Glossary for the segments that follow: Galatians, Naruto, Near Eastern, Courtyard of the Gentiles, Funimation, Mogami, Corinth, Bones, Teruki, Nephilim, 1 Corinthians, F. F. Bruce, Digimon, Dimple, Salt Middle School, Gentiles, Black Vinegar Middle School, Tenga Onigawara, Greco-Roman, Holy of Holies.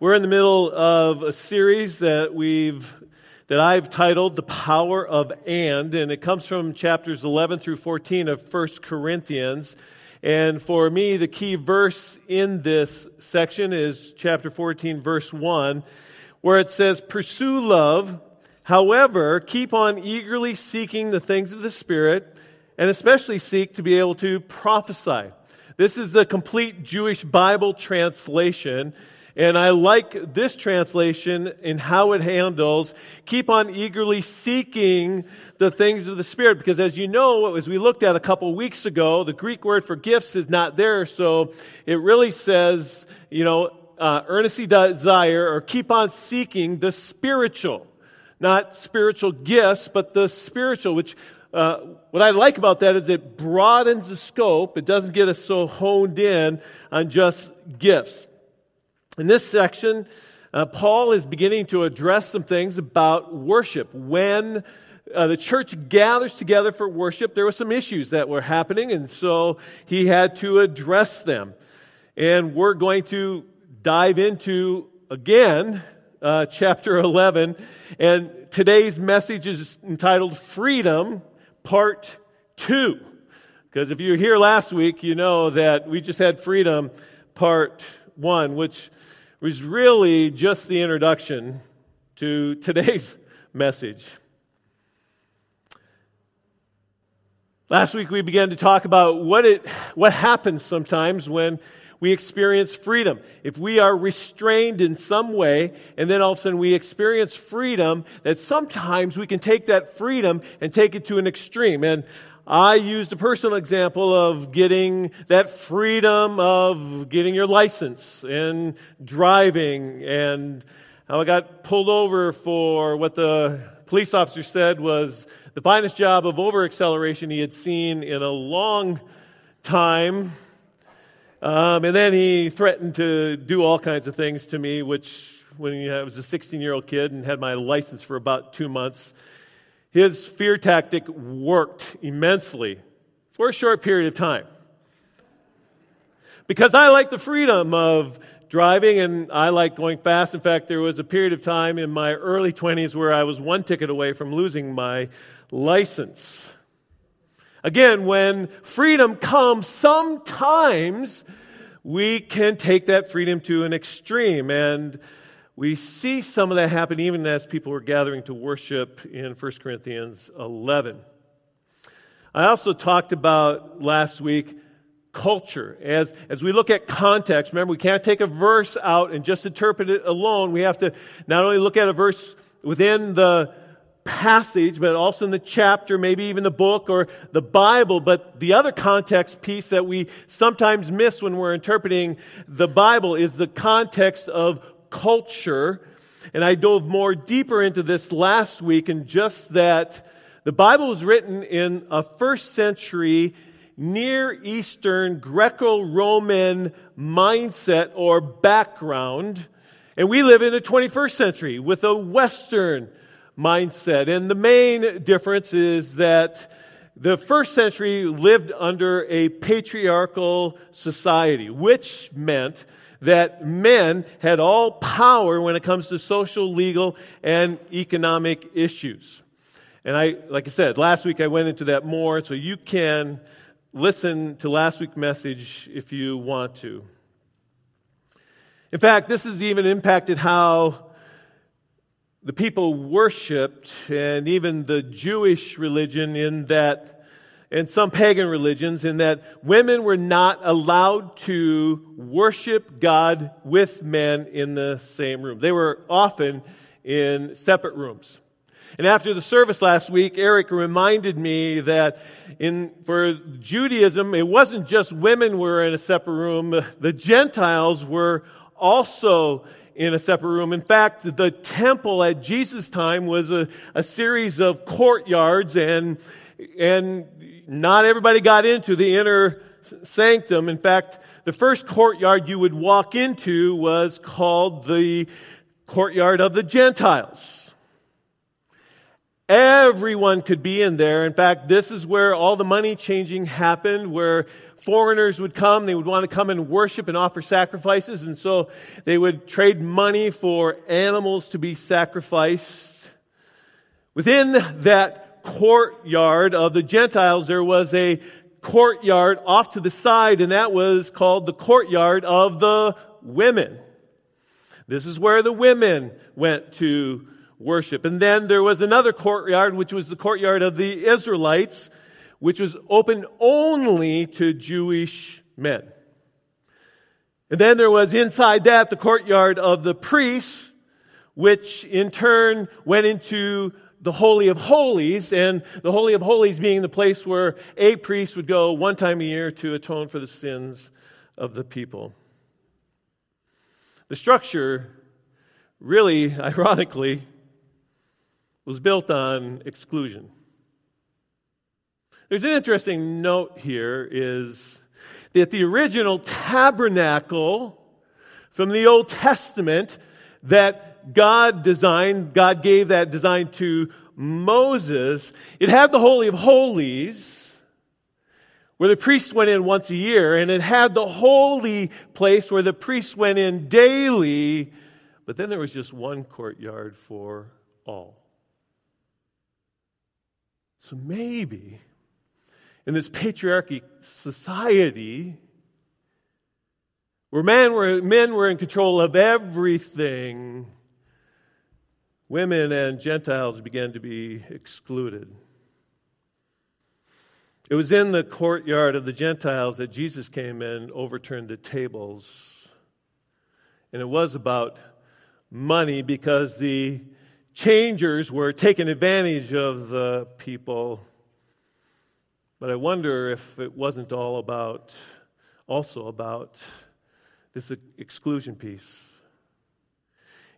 We're in the middle of a series that I've titled The Power of and it comes from chapters 11 through 14 of 1 Corinthians. And for me, the key verse in this section is chapter 14, verse 1, where it says, "Pursue love, however, keep on eagerly seeking the things of the Spirit, and especially seek to be able to prophesy." This is the complete Jewish Bible translation. And I like this translation in how it handles, keep on eagerly seeking the things of the Spirit. Because as you know, as we looked at a couple weeks ago, the Greek word for gifts is not there. So it really says, earnestly desire or keep on seeking the spiritual. Not spiritual gifts, but the spiritual, which... what I like about that is it broadens the scope. It doesn't get us so honed in on just gifts. In this section, Paul is beginning to address some things about worship. When the church gathers together for worship, there were some issues that were happening, and so he had to address them. And we're going to dive into, again, chapter 11, and today's message is entitled Freedom, Part 2, because if you were here last week, you know that we just had Freedom Part 1, which was really just the introduction to today's message. Last week we began to talk about what happens sometimes when we experience freedom. If we are restrained in some way, and then all of a sudden we experience freedom, that sometimes we can take that freedom and take it to an extreme. And I used a personal example of getting that freedom of getting your license and driving, and how I got pulled over for what the police officer said was the finest job of over-acceleration he had seen in a long time. And then he threatened to do all kinds of things to me, which when I was a 16-year-old kid and had my license for about 2 months, his fear tactic worked immensely for a short period of time. Because I like the freedom of driving and I like going fast. In fact, there was a period of time in my early 20s where I was one ticket away from losing my license. Again, when freedom comes, sometimes we can take that freedom to an extreme. And we see some of that happen even as people are gathering to worship in 1 Corinthians 11. I also talked about last week culture. As we look at context, remember, we can't take a verse out and just interpret it alone. We have to not only look at a verse within the passage, but also in the chapter, maybe even the book or the Bible, but the other context piece that we sometimes miss when we're interpreting the Bible is the context of culture, and I dove more deeper into this last week, and just that the Bible was written in a first century Near Eastern Greco-Roman mindset or background, and we live in the 21st century with a Western mindset. And the main difference is that the first century lived under a patriarchal society, which meant that men had all power when it comes to social, legal, and economic issues. And like I said, last week I went into that more, so you can listen to last week's message if you want to. In fact, this has even impacted how the people worshipped, and even the Jewish religion in that, and some pagan religions, in that women were not allowed to worship God with men in the same room. They were often in separate rooms. And after the service last week, Eric reminded me that for Judaism, it wasn't just women were in a separate room. The Gentiles were also in a separate room. In fact, the temple at Jesus' time was a series of courtyards, and not everybody got into the inner sanctum. In fact, the first courtyard you would walk into was called the Courtyard of the Gentiles. Everyone could be in there. In fact, this is where all the money changing happened, where foreigners would come. They would want to come and worship and offer sacrifices. And so they would trade money for animals to be sacrificed. Within that courtyard of the Gentiles, there was a courtyard off to the side, and that was called the courtyard of the women. This is where the women went to worship. And then there was another courtyard, which was the courtyard of the Israelites, which was open only to Jewish men. And then there was inside that the courtyard of the priests, which in turn went into the Holy of Holies, and the Holy of Holies being the place where a priest would go one time a year to atone for the sins of the people. The structure, really, ironically, was built on exclusion. There's an interesting note here is that the original tabernacle from the Old Testament that God designed, God gave that design to Moses, it had the Holy of Holies where the priest went in once a year, and it had the holy place where the priest went in daily, but then there was just one courtyard for all. So maybe in this patriarchy society where men were in control of everything, women and Gentiles began to be excluded. It was in the courtyard of the Gentiles that Jesus came and overturned the tables. And it was about money, because the changers were taking advantage of the people. But I wonder if it wasn't all about, also about this exclusion piece.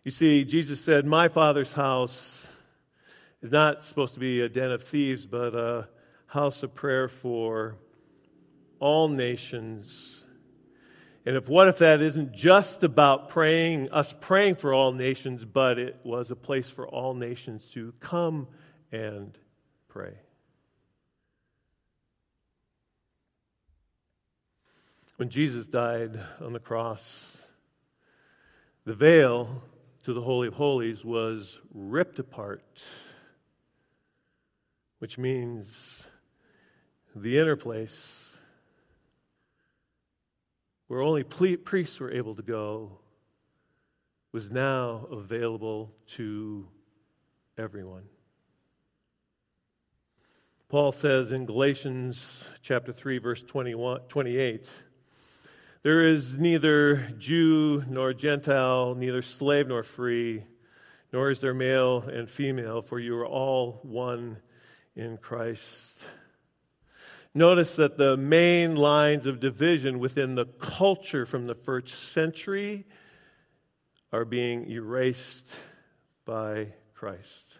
You see, Jesus said, "My Father's house is not supposed to be a den of thieves, but a house of prayer for all nations." And what if that isn't just about praying for all nations, but it was a place for all nations to come and pray. When Jesus died on the cross, the veil to the Holy of Holies was ripped apart, which means the inner place where only priests were able to go was now available to everyone. Paul says in Galatians chapter 3, verse 28, "There is neither Jew nor Gentile, neither slave nor free, nor is there male and female, for you are all one in Christ." Notice that the main lines of division within the culture from the first century are being erased by Christ.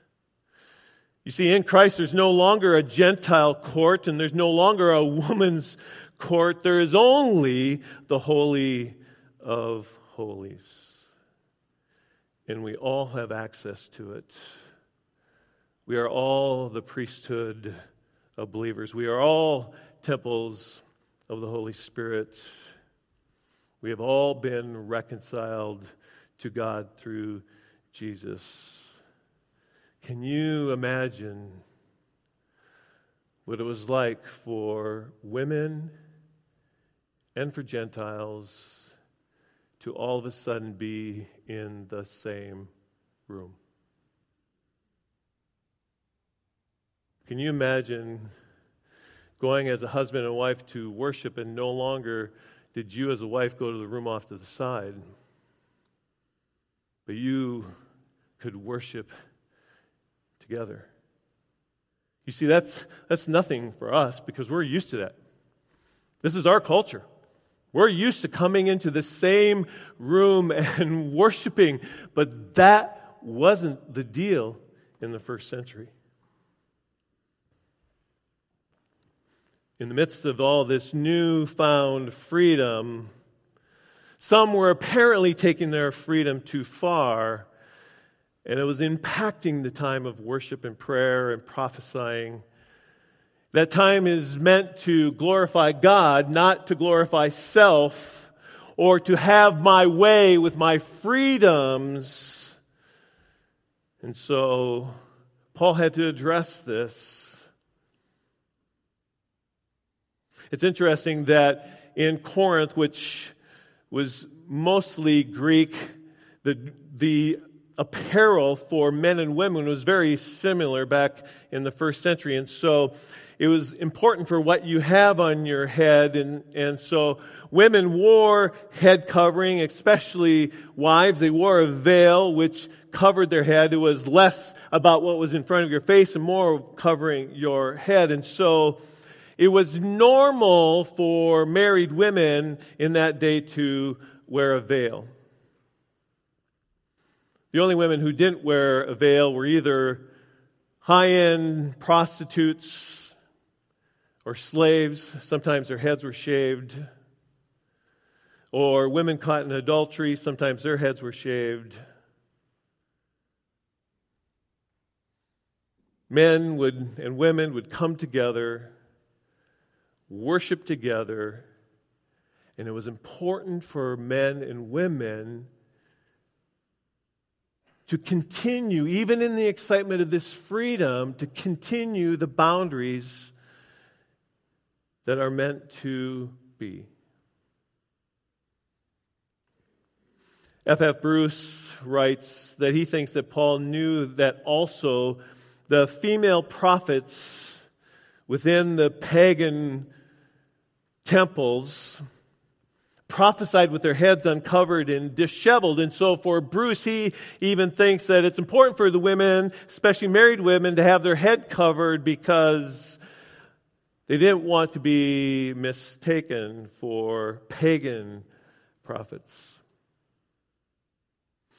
You see, in Christ there's no longer a Gentile court, and there's no longer a woman's court. There is only the Holy of Holies. And we all have access to it. We are all the priesthood of believers. We are all temples of the Holy Spirit. We have all been reconciled to God through Jesus. Can you imagine what it was like for women and for Gentiles to all of a sudden be in the same room? Can you imagine going as a husband and wife to worship, and no longer did you as a wife go to the room off to the side, but you could worship together? You see, that's nothing for us, because we're used to that. This is our culture. We're used to coming into the same room and worshiping, but that wasn't the deal in the first century. In the midst of all this newfound freedom, some were apparently taking their freedom too far And it was impacting the time of worship and prayer and prophesying. That time is meant to glorify God, not to glorify self, or to have my way with my freedoms. And so Paul had to address this. It's interesting that in Corinth, which was mostly Greek, the apparel for men and women was very similar back in the first century. And so it was important for what you have on your head. And so women wore head covering, especially wives. They wore a veil which covered their head. It was less about what was in front of your face and more covering your head. And so it was normal for married women in that day to wear a veil. The only women who didn't wear a veil were either high-end prostitutes or slaves. Sometimes their heads were shaved. Or women caught in adultery. Sometimes their heads were shaved. Men would and women would come together, worship together, and it was important for men and women to continue, even in the excitement of this freedom, to continue the boundaries that are meant to be. F. F. Bruce writes that he thinks that Paul knew that also the female prophets within the pagan temples prophesied with their heads uncovered and disheveled. And so for Bruce, he even thinks that it's important for the women, especially married women, to have their head covered because they didn't want to be mistaken for pagan prophets.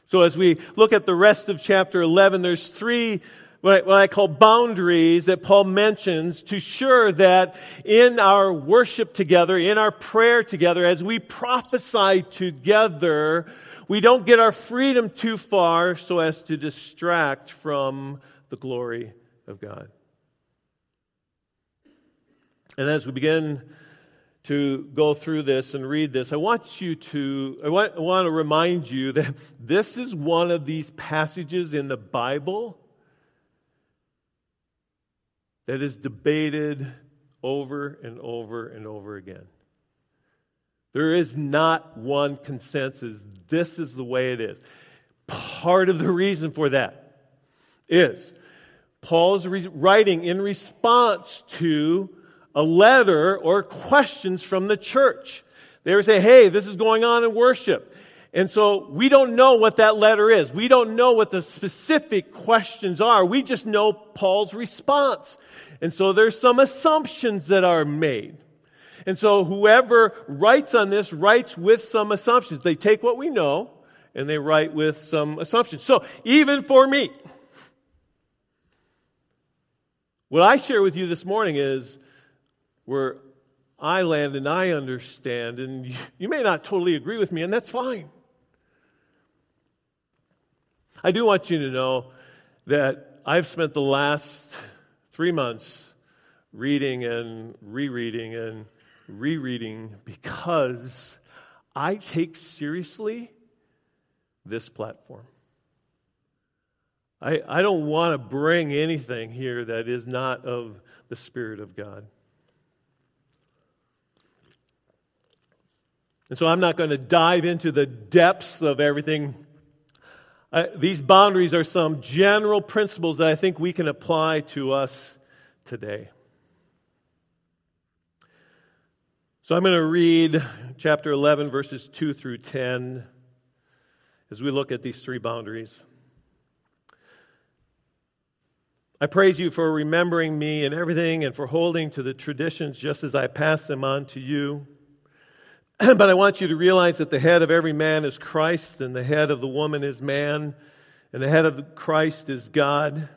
So as we look at the rest of chapter 11, there's three what I call boundaries that Paul mentions to ensure that in our worship together, in our prayer together, as we prophesy together, we don't get our freedom too far so as to distract from the glory of God. And as we begin to go through this and read this, I want to remind you that this is one of these passages in the Bible that is debated over and over and over again. There is not one consensus. This is the way it is. Part of the reason for that is Paul's writing in response to a letter or questions from the church. They were saying, hey, this is going on in worship. And so we don't know what that letter is. We don't know what the specific questions are. We just know Paul's response. And so there's some assumptions that are made. And so whoever writes on this writes with some assumptions. They take what we know and they write with some assumptions. So even for me, what I share with you this morning is where I land and I understand, and you may not totally agree with me, and that's fine. I do want you to know that I've spent the last 3 months reading and rereading and rereading because I take seriously this platform. I don't want to bring anything here that is not of the Spirit of God. And so I'm not going to dive into the depths of everything. These boundaries are some general principles that I think we can apply to us today. So I'm going to read chapter 11, verses 2 through 10, as we look at these three boundaries. I praise you for remembering me in everything and for holding to the traditions just as I pass them on to you. But I want you to realize that the head of every man is Christ, and the head of the woman is man, and the head of Christ is God.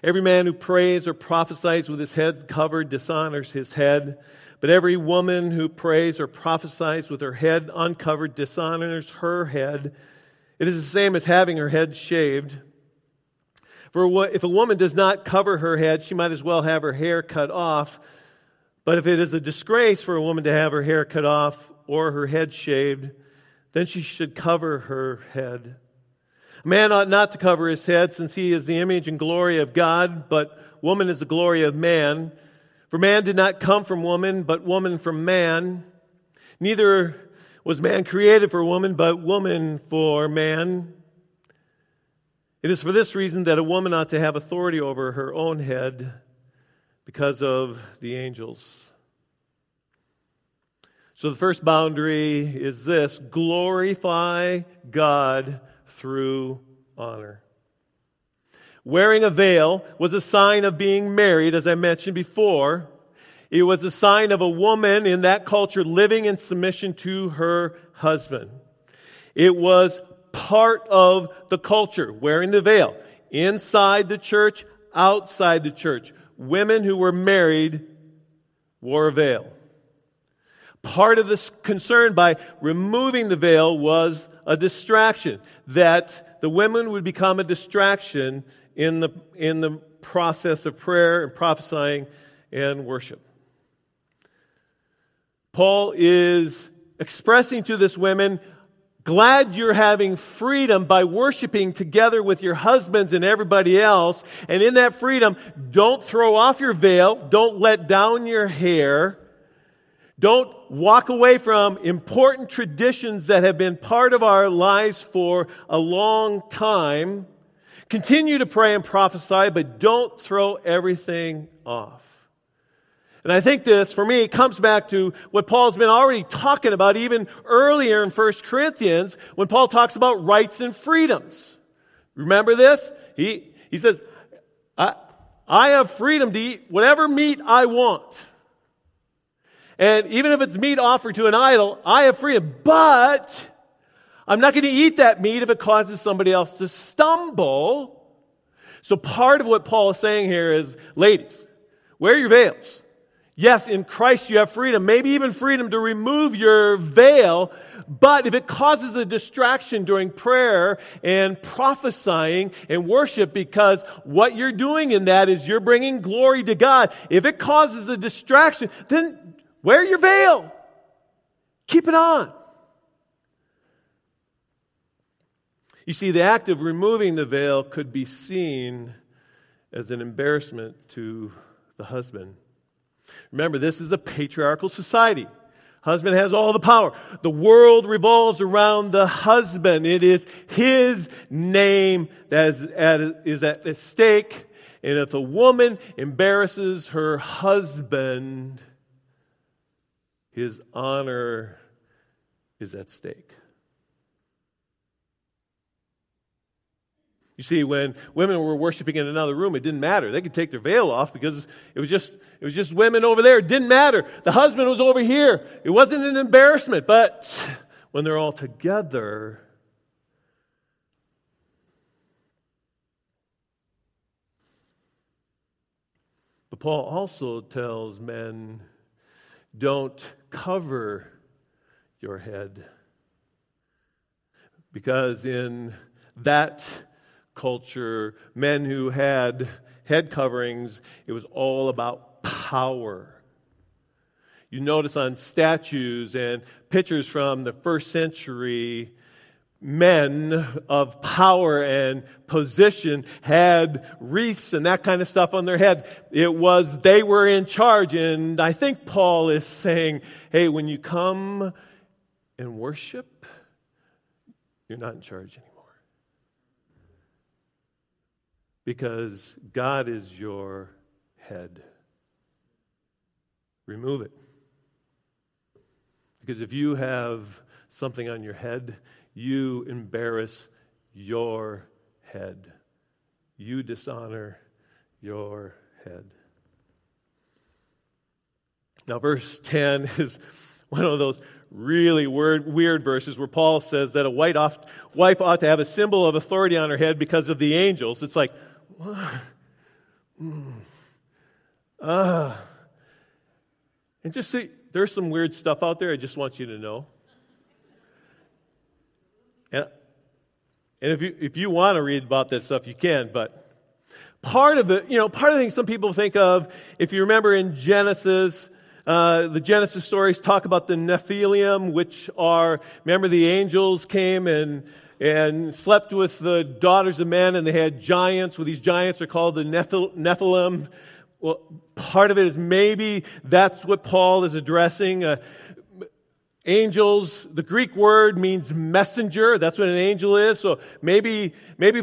Every man who prays or prophesies with his head covered dishonors his head, but every woman who prays or prophesies with her head uncovered dishonors her head. It is the same as having her head shaved. For what, if a woman does not cover her head, she might as well have her hair cut off. But if it is a disgrace for a woman to have her hair cut off or her head shaved, then she should cover her head. A man ought not to cover his head, since he is the image and glory of God, but woman is the glory of man. For man did not come from woman, but woman from man. Neither was man created for woman, but woman for man. It is for this reason that a woman ought to have authority over her own head, because of the angels. So the first boundary is this: glorify God through honor. Wearing a veil was a sign of being married, as I mentioned before. It was a sign of a woman in that culture living in submission to her husband. It was part of the culture, wearing the veil, inside the church, outside the church. Women who were married wore a veil. Part of this concern by removing the veil was a distraction, that the women would become a distraction in the process of prayer and prophesying and worship. Paul is expressing to this women, glad you're having freedom by worshiping together with your husbands and everybody else. And in that freedom, don't throw off your veil. Don't let down your hair. Don't walk away from important traditions that have been part of our lives for a long time. Continue to pray and prophesy, but don't throw everything off. And I think this, for me, it comes back to what Paul's been already talking about even earlier in 1 Corinthians when Paul talks about rights and freedoms. Remember this? He says, I have freedom to eat whatever meat I want. And even if it's meat offered to an idol, I have freedom. But I'm not going to eat that meat if it causes somebody else to stumble. So part of what Paul is saying here is, ladies, wear your veils. Yes, in Christ you have freedom, maybe even freedom to remove your veil, but if it causes a distraction during prayer and prophesying and worship, because what you're doing in that is you're bringing glory to God, if it causes a distraction, then wear your veil. Keep it on. You see, the act of removing the veil could be seen as an embarrassment to the husband. Remember, this is a patriarchal society. Husband has all the power. The world revolves around the husband. It is his name that is at stake. And if a woman embarrasses her husband, his honor is at stake. You see, when women were worshiping in another room, it didn't matter. They could take their veil off because it was just women over there. It didn't matter. The husband was over here. It wasn't an embarrassment. But when they're all together, but Paul also tells men, don't cover your head. Because in that culture, men who had head coverings, it was all about power. You notice on statues and pictures from the first century, men of power and position had wreaths and that kind of stuff on their head. It was, they were in charge. And I think Paul is saying, hey, when you come and worship, you're not in charge anymore. Because God is your head. Remove it. Because if you have something on your head, you embarrass your head. You dishonor your head. Now, verse 10 is one of those really weird verses where Paul says that a wife ought to have a symbol of authority on her head because of the angels. It's like, and just see, there's some weird stuff out there. I just want you to know. And if you want to read about that stuff, you can. But Part of the thing some people think of, if you remember in Genesis, the Genesis stories talk about the Nephilim, which are, remember the angels came and slept with the daughters of men, and they had giants. Well, these giants are called the Nephilim. Well, part of it is maybe that's what Paul is addressing. Angels, the Greek word means messenger. That's what an angel is. So maybe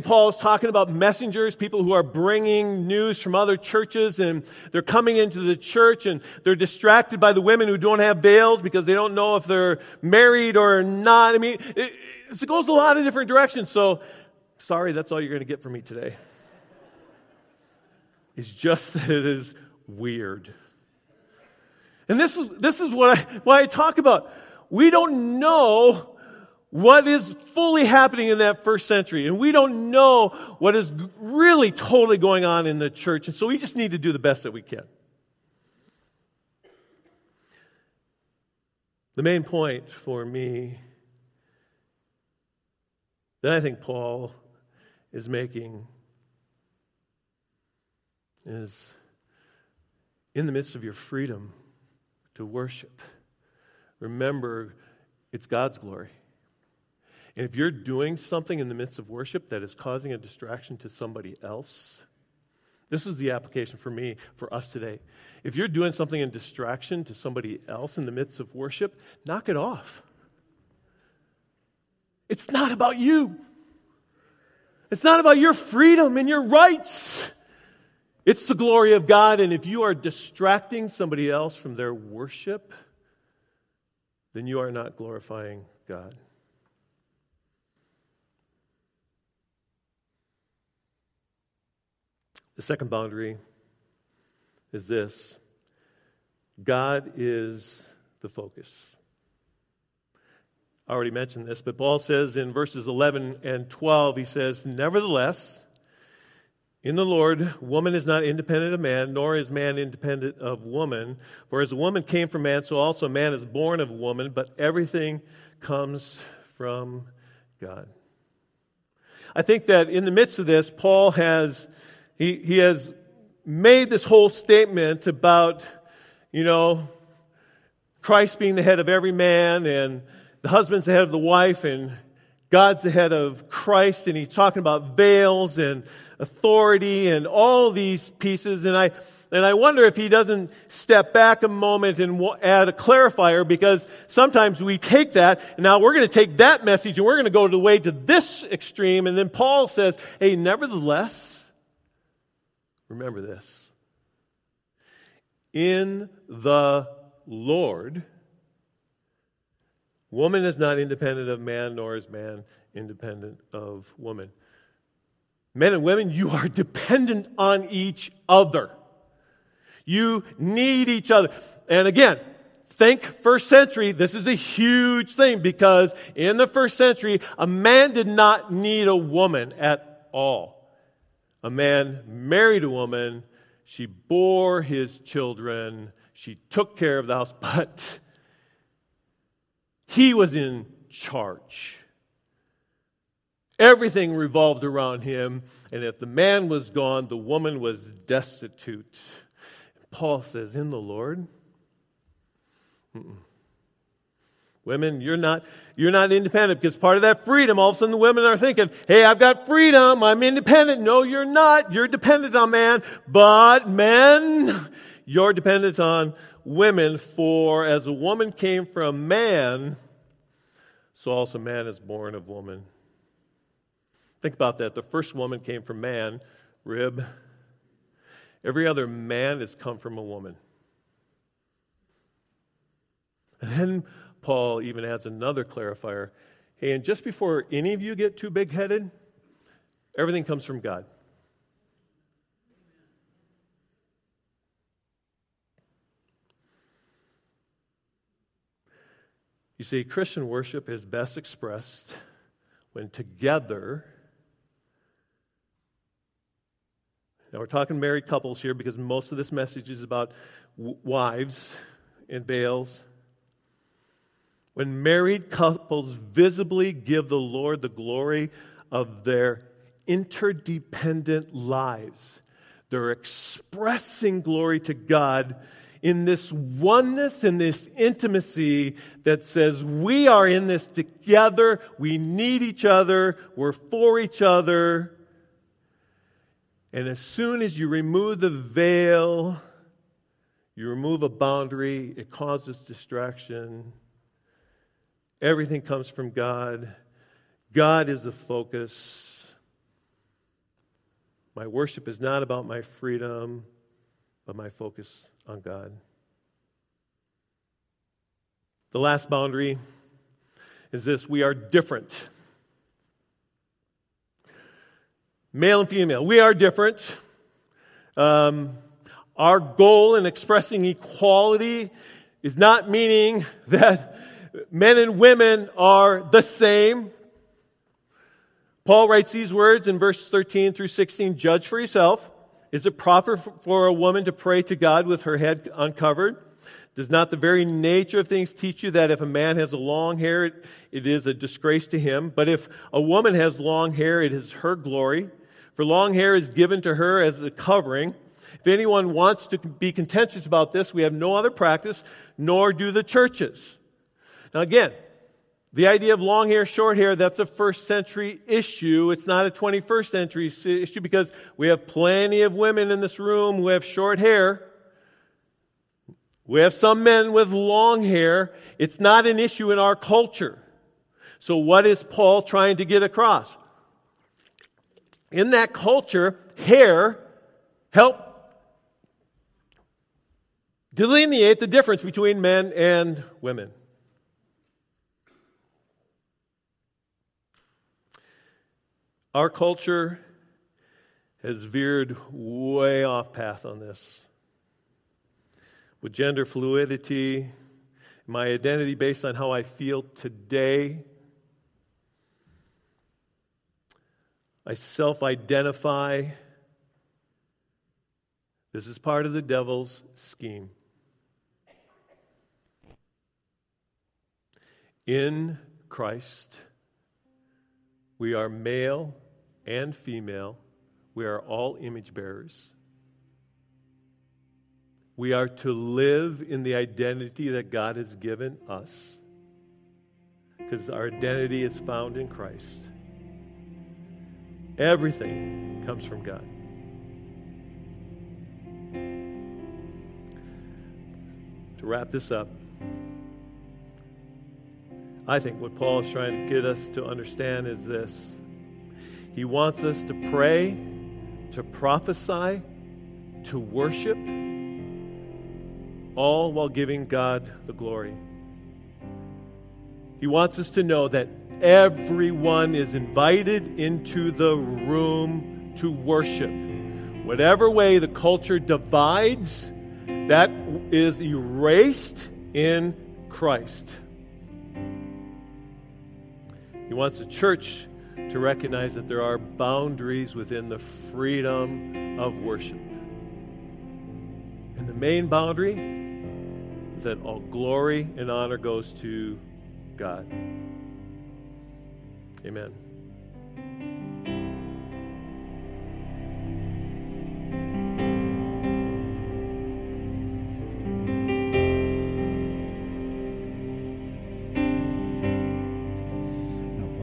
Paul's talking about messengers, people who are bringing news from other churches, and they're coming into the church, and they're distracted by the women who don't have veils because they don't know if they're married or not. I mean, it goes a lot of different directions. So, sorry, that's all you're going to get from me today. It's just that it is weird. And this is why I talk about. We don't know what is fully happening in that first century. And we don't know what is really totally going on in the church. And so we just need to do the best that we can. The main point for me that I think Paul is making is, in the midst of your freedom to worship, remember, it's God's glory. And if you're doing something in the midst of worship that is causing a distraction to somebody else, this is the application for me, for us today. If you're doing something in distraction to somebody else in the midst of worship, knock it off. It's not about you. It's not about your freedom and your rights. It's the glory of God, and if you are distracting somebody else from their worship, then you are not glorifying God. The second boundary is this: God is the focus. I already mentioned this, but Paul says in verses 11 and 12, he says, "Nevertheless, in the Lord, woman is not independent of man, nor is man independent of woman. For as a woman came from man, so also man is born of woman, but everything comes from God." I think that in the midst of this, Paul has, he has made this whole statement about, Christ being the head of every man, and the husband's the head of the wife, and God's the head of Christ, and he's talking about veils and authority and all these pieces. And I wonder if he doesn't step back a moment and add a clarifier, because sometimes we take that, and now we're going to take that message, and we're going to go the way to this extreme. And then Paul says, hey, nevertheless, remember this. In the Lord, woman is not independent of man, nor is man independent of woman. Men and women, you are dependent on each other. You need each other. And again, think first century. This is a huge thing, because in the first century, a man did not need a woman at all. A man married a woman. She bore his children. She took care of the house, but he was in charge. Everything revolved around him, and if the man was gone, the woman was destitute. Paul says, in the Lord, women, you're not independent, because part of that freedom, all of a sudden the women are thinking, hey, I've got freedom, I'm independent. No, you're not. You're dependent on man. But men, you're dependent on women, for as a woman came from man, so also man is born of woman. Think about that. The first woman came from man, rib. Every other man has come from a woman. And then Paul even adds another clarifier. Hey, and just before any of you get too big-headed, everything comes from God. You see, Christian worship is best expressed when together, now we're talking married couples here, because most of this message is about wives and veils. When married couples visibly give the Lord the glory of their interdependent lives, They're expressing glory to God in this oneness and this intimacy that says we are in this together, we need each other, we're for each other. And as soon as you remove the veil, you remove a boundary, it causes distraction. Everything comes from God. God is the focus. My worship is not about my freedom, but my focus on God. The last boundary is this: we are different. Male and female, we are different. Our goal in expressing equality is not meaning that men and women are the same. Paul writes these words in verse 13 through 16, "Judge for yourself. Is it proper for a woman to pray to God with her head uncovered? Does not the very nature of things teach you that if a man has a long hair, it is a disgrace to him? But if a woman has long hair, it is her glory. For long hair is given to her as a covering. If anyone wants to be contentious about this, we have no other practice, nor do the churches." Now again, the idea of long hair, short hair, that's a first century issue. It's not a 21st century issue because we have plenty of women in this room who have short hair. We have some men with long hair. It's not an issue in our culture. So what is Paul trying to get across? In that culture, hair helped delineate the difference between men and women. Our culture has veered way off path on this. With gender fluidity, my identity based on how I feel today, I self-identify. This is part of the devil's scheme. In Christ, we are male and female. We are all image bearers. We are to live in the identity that God has given us, because our identity is found in Christ. Everything comes from God. To wrap this up, I think what Paul is trying to get us to understand is this. He wants us to pray, to prophesy, to worship, all while giving God the glory. He wants us to know that everyone is invited into the room to worship. Whatever way the culture divides, that is erased in Christ. He wants the church to recognize that there are boundaries within the freedom of worship. And the main boundary is that all glory and honor goes to God. Amen.